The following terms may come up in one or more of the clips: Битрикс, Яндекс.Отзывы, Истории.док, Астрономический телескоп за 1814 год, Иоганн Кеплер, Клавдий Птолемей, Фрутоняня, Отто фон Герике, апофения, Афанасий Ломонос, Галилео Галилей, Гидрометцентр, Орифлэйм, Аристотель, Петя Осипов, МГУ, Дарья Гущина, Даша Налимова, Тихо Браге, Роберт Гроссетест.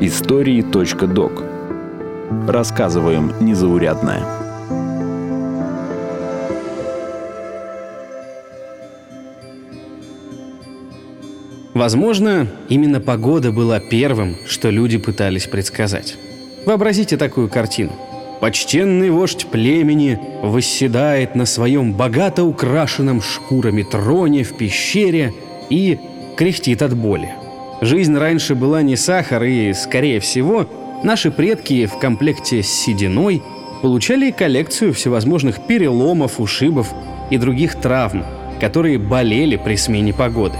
Истории.док. Рассказываем незаурядное. Возможно, именно погода была первым, что люди пытались предсказать. Вообразите такую картину. Почтенный вождь племени восседает на своем богато украшенном шкурами троне в пещере и кряхтит от боли. Жизнь раньше была не сахар, и, скорее всего, наши предки в комплекте с сединой получали коллекцию всевозможных переломов, ушибов и других травм, которые болели при смене погоды.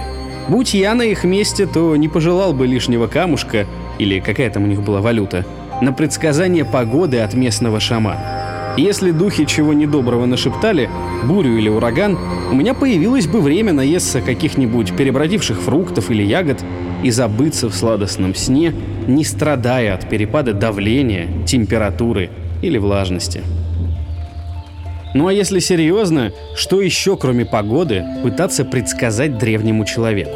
Будь я на их месте, то не пожелал бы лишнего камушка, или какая там у них была валюта, на предсказание погоды от местного шамана. Если духи чего недоброго нашептали, бурю или ураган, у меня появилось бы время наесться каких-нибудь перебродивших фруктов или ягод и забыться в сладостном сне, не страдая от перепада давления, температуры или влажности. Ну а если серьезно, что еще, кроме погоды, пытаться предсказать древнему человеку?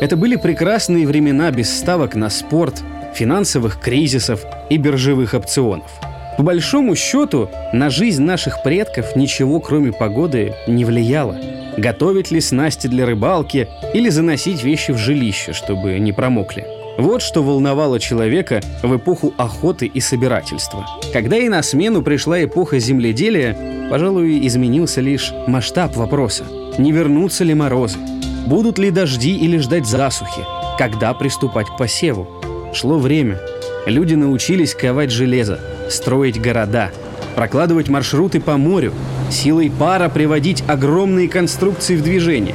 Это были прекрасные времена без ставок на спорт, финансовых кризисов и биржевых опционов. По большому счету, на жизнь наших предков ничего, кроме погоды, не влияло. Готовить ли снасти для рыбалки или заносить вещи в жилище, чтобы не промокли. Вот что волновало человека в эпоху охоты и собирательства. Когда и на смену пришла эпоха земледелия, пожалуй, изменился лишь масштаб вопроса. Не вернутся ли морозы? Будут ли дожди или ждать засухи? Когда приступать к посеву? Шло время. Люди научились ковать железо, строить города, прокладывать маршруты по морю, силой пара приводить огромные конструкции в движение.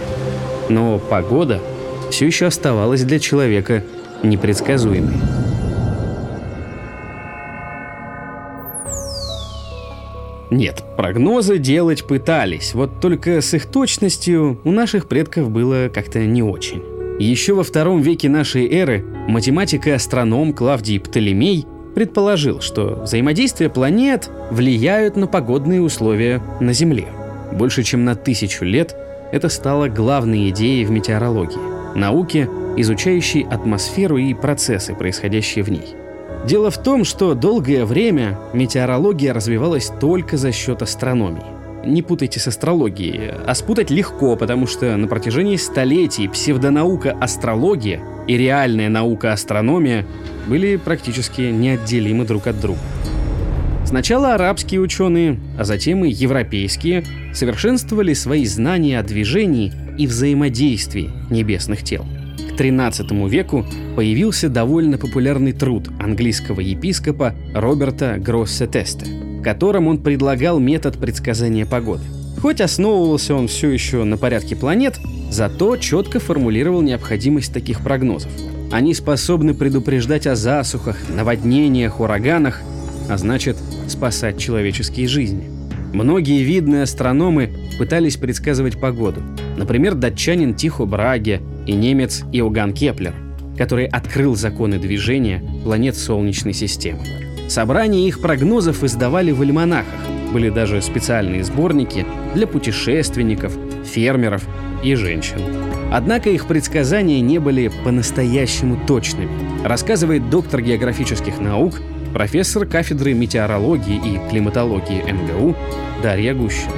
Но погода все еще оставалась для человека непредсказуемой. Нет, прогнозы делать пытались, вот только с их точностью у наших предков было как-то не очень. Еще во II веке нашей эры математик и астроном Клавдий Птолемей предположил, что взаимодействие планет влияют на погодные условия на Земле. Больше чем на 1000 лет это стало главной идеей в метеорологии, науке, изучающей атмосферу и процессы, происходящие в ней. Дело в том, что долгое время метеорология развивалась только за счет астрономии. Не путайте с астрологией, а спутать легко, потому что на протяжении столетий псевдонаука астрология и реальная наука астрономия были практически неотделимы друг от друга. Сначала арабские ученые, а затем и европейские, совершенствовали свои знания о движении и взаимодействии небесных тел. К XIII веку появился довольно популярный труд английского епископа Роберта Гроссетеста, в котором он предлагал метод предсказания погоды. Хоть основывался он все еще на порядке планет, зато четко формулировал необходимость таких прогнозов. Они способны предупреждать о засухах, наводнениях, ураганах, а значит, спасать человеческие жизни. Многие видные астрономы пытались предсказывать погоду. Например, датчанин Тихо Браге и немец Иоганн Кеплер, который открыл законы движения планет Солнечной системы. Собрание их прогнозов издавали в альманахах, были даже специальные сборники для путешественников, фермеров и женщин. Однако их предсказания не были по-настоящему точными, рассказывает доктор географических наук, профессор кафедры метеорологии и климатологии МГУ Дарья Гущина.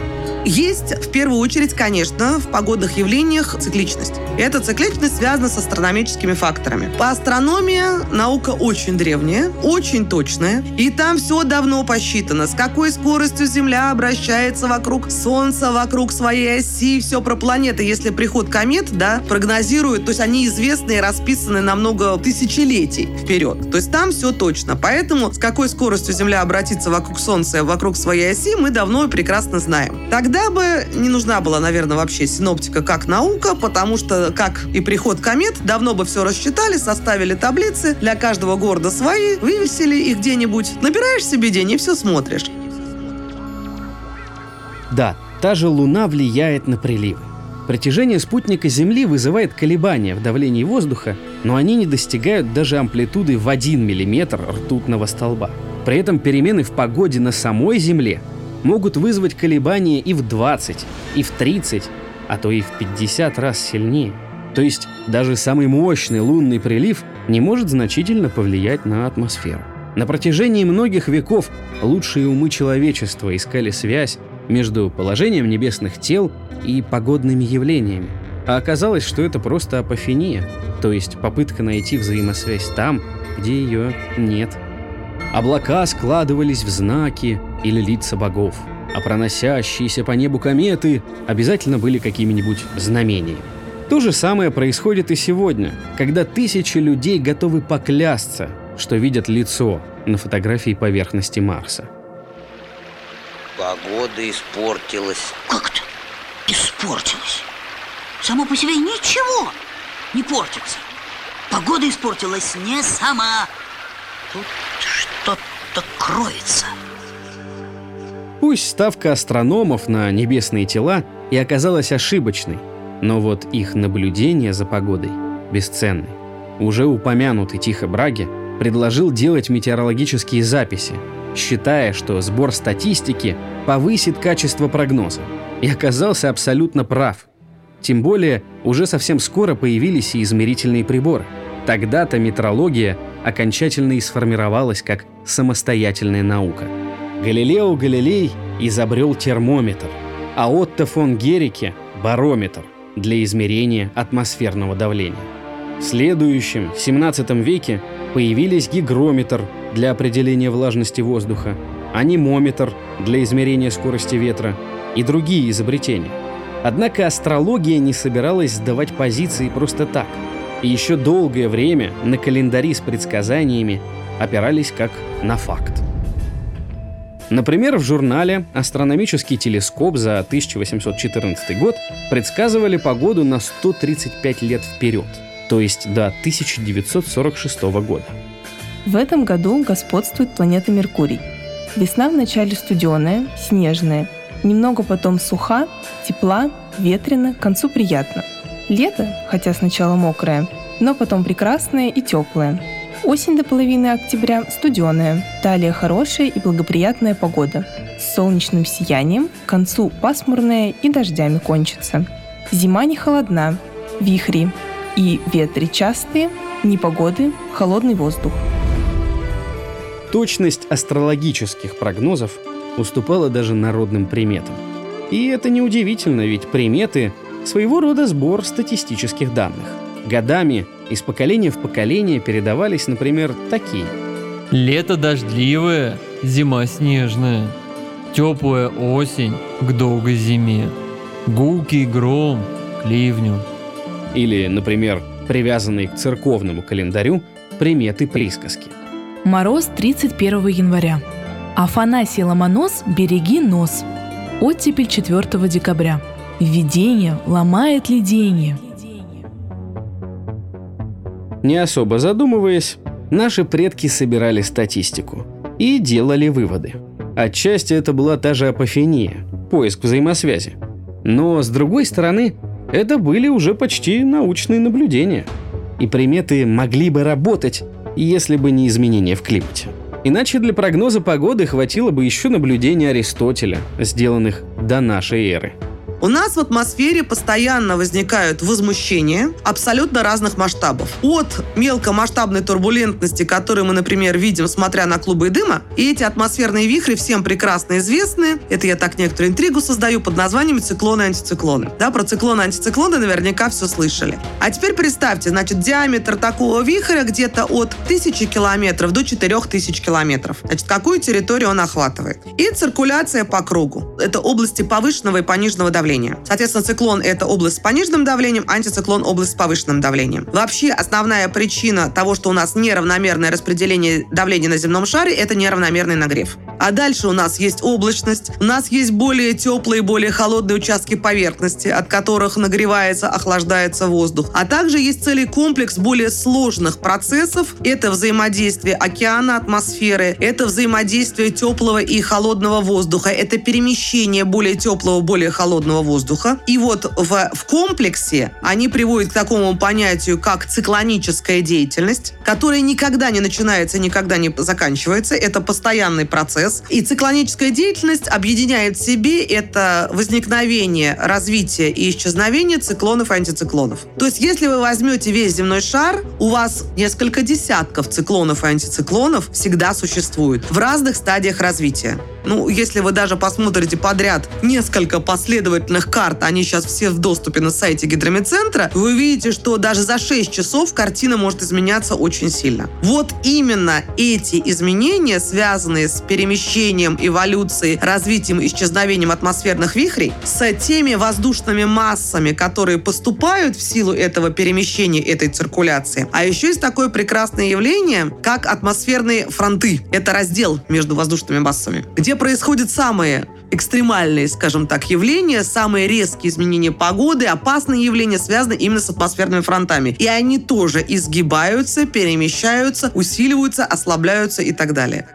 Есть, в первую очередь, конечно, в погодных явлениях цикличность. Эта цикличность связана с астрономическими факторами. По астрономии наука очень древняя, очень точная, и там все давно посчитано, с какой скоростью Земля обращается вокруг Солнца, вокруг своей оси, все про планеты. Если приход комет, прогнозируют, то есть они известны и расписаны на много тысячелетий вперед. То есть там все точно. Поэтому с какой скоростью Земля обратится вокруг Солнца, вокруг своей оси, мы давно и прекрасно знаем. Тогда бы не нужна была, наверное, вообще синоптика как наука, потому что, как и приход комет, давно бы все рассчитали, составили таблицы, для каждого города свои, вывесили их где-нибудь, набираешь себе день и все смотришь. Да, та же Луна влияет на приливы. Притяжение спутника Земли вызывает колебания в давлении воздуха, но они не достигают даже амплитуды в 1 мм ртутного столба. При этом перемены в погоде на самой Земле могут вызвать колебания и в 20, и в 30, а то и в 50 раз сильнее. То есть даже самый мощный лунный прилив не может значительно повлиять на атмосферу. На протяжении многих веков лучшие умы человечества искали связь между положением небесных тел и погодными явлениями. А оказалось, что это просто апофения, то есть попытка найти взаимосвязь там, где ее нет. Облака складывались в знаки или лица богов, а проносящиеся по небу кометы обязательно были какими-нибудь знамениями. То же самое происходит и сегодня, когда тысячи людей готовы поклясться, что видят лицо на фотографии поверхности Марса. Погода испортилась. Как-то испортилась. Само по себе ничего не портится. Погода испортилась не сама. Тут что-то кроется. Пусть ставка астрономов на небесные тела и оказалась ошибочной, но вот их наблюдение за погодой бесценны. Уже упомянутый Тихо Браге предложил делать метеорологические записи, считая, что сбор статистики повысит качество прогноза. И оказался абсолютно прав. Тем более, уже совсем скоро появились и измерительные приборы. Тогда-то метрология окончательно и сформировалась как самостоятельная наука. Галилео Галилей изобрел термометр, а Отто фон Герике – барометр для измерения атмосферного давления. В следующем, 17 веке, появились гидрометр для определения влажности воздуха, анимометр для измерения скорости ветра и другие изобретения. Однако астрология не собиралась сдавать позиции просто так. И еще долгое время на календари с предсказаниями опирались как на факт. Например, в журнале «Астрономический телескоп за 1814 год» предсказывали погоду на 135 лет вперед, то есть до 1946 года. В этом году господствует планета Меркурий. Весна вначале студеная, снежная, немного потом суха, тепла, ветрено, к концу приятно. Лето, хотя сначала мокрое, но потом прекрасное и теплое. Осень до половины октября студеная, далее хорошая и благоприятная погода. С солнечным сиянием, к концу пасмурная и дождями кончится. Зима не холодна, вихри и ветры частые, непогоды, холодный воздух. Точность астрологических прогнозов уступала даже народным приметам. И это неудивительно, ведь приметы – своего рода сбор статистических данных. Годами из поколения в поколение передавались, например, такие. Лето дождливое, зима снежная, теплая осень к долгой зиме, гулкий гром к ливню. Или, например, привязанные к церковному календарю приметы-присказки. Мороз 31 января. Афанасий Ломонос, береги нос. Оттепель 4 декабря. Видение ломает леденье. Не особо задумываясь, наши предки собирали статистику и делали выводы. Отчасти это была та же апофения, поиск взаимосвязи. Но, с другой стороны, это были уже почти научные наблюдения. И приметы могли бы работать, если бы не изменения в климате. Иначе для прогноза погоды хватило бы еще наблюдений Аристотеля, сделанных до нашей эры. У нас в атмосфере постоянно возникают возмущения абсолютно разных масштабов. От мелкомасштабной турбулентности, которую мы, например, видим, смотря на клубы дыма, и эти атмосферные вихри всем прекрасно известны. Это я так некоторую интригу создаю под названием циклоны-антициклоны. Да, про циклоны-антициклоны наверняка все слышали. А теперь представьте, значит, диаметр такого вихря где-то от 1000 километров до 4000 километров. Значит, какую территорию он охватывает. И циркуляция по кругу. Это области повышенного и пониженного давления. Соответственно, циклон – это область с пониженным давлением, антициклон – область с повышенным давлением. Вообще, основная причина того, что у нас неравномерное распределение давления на земном шаре – это неравномерный нагрев. А дальше у нас есть облачность, у нас есть более теплые, более холодные участки поверхности, от которых нагревается, охлаждается воздух. А также есть целый комплекс более сложных процессов. Это взаимодействие океана, атмосферы, это взаимодействие теплого и холодного воздуха, это перемещение более теплого, более холодного воздуха. И вот в комплексе они приводят к такому понятию, как циклоническая деятельность, которая никогда не начинается и никогда не заканчивается. Это постоянный процесс. процесс. И циклоническая деятельность объединяет в себе это возникновение, развитие и исчезновение циклонов и антициклонов. То есть если вы возьмете весь земной шар, у вас несколько десятков циклонов и антициклонов всегда существует в разных стадиях развития. Ну, если вы даже посмотрите подряд несколько последовательных карт, они сейчас все в доступе на сайте Гидрометцентра, вы увидите, что даже за 6 часов картина может изменяться очень сильно. Вот именно эти изменения, связанные с перемещением, эволюцией, развитием и исчезновением атмосферных вихрей, с теми воздушными массами, которые поступают в силу этого перемещения, этой циркуляции. А еще есть такое прекрасное явление, как атмосферные фронты. Это раздел между воздушными массами, где происходят самые экстремальные, скажем так, явления, самые резкие изменения погоды, опасные явления связаны именно с атмосферными фронтами. И они тоже изгибаются, перемещаются, усиливаются, ослабляются и так далее.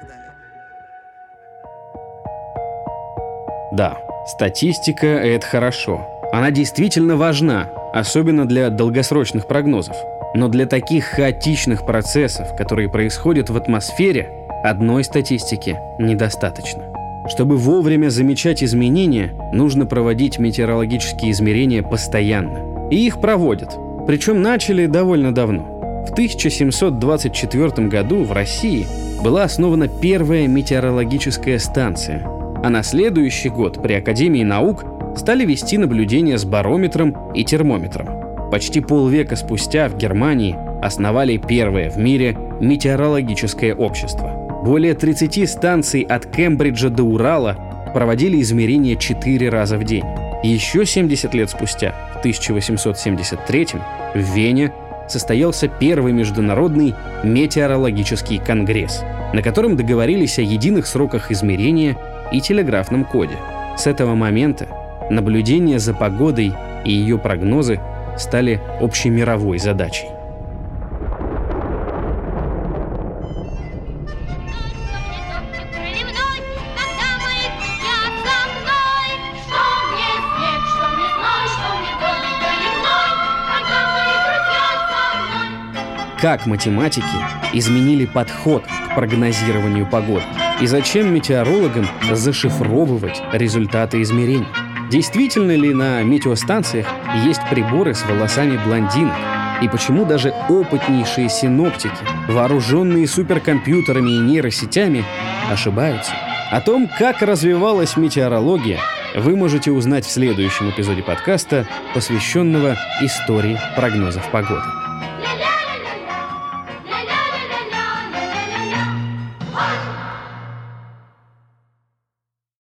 Да, статистика – это хорошо. Она действительно важна, особенно для долгосрочных прогнозов. Но для таких хаотичных процессов, которые происходят в атмосфере, одной статистики недостаточно. Чтобы вовремя замечать изменения, нужно проводить метеорологические измерения постоянно. И их проводят. Причем начали довольно давно. В 1724 году в России была основана первая метеорологическая станция. А на следующий год при Академии наук стали вести наблюдения с барометром и термометром. Почти полвека спустя в Германии основали первое в мире метеорологическое общество. Более 30 станций от Кембриджа до Урала проводили измерения 4 раза в день. Еще 70 лет спустя, в 1873, в Вене состоялся первый международный метеорологический конгресс, на котором договорились о единых сроках измерения и телеграфном коде. С этого момента наблюдение за погодой и ее прогнозы стали общемировой задачей. Как математики изменили подход к прогнозированию погоды? И зачем метеорологам зашифровывать результаты измерений? Действительно ли на метеостанциях есть приборы с волосами блондинок? И почему даже опытнейшие синоптики, вооруженные суперкомпьютерами и нейросетями, ошибаются? О том, как развивалась метеорология, вы можете узнать в следующем эпизоде подкаста, посвященного истории прогнозов погоды.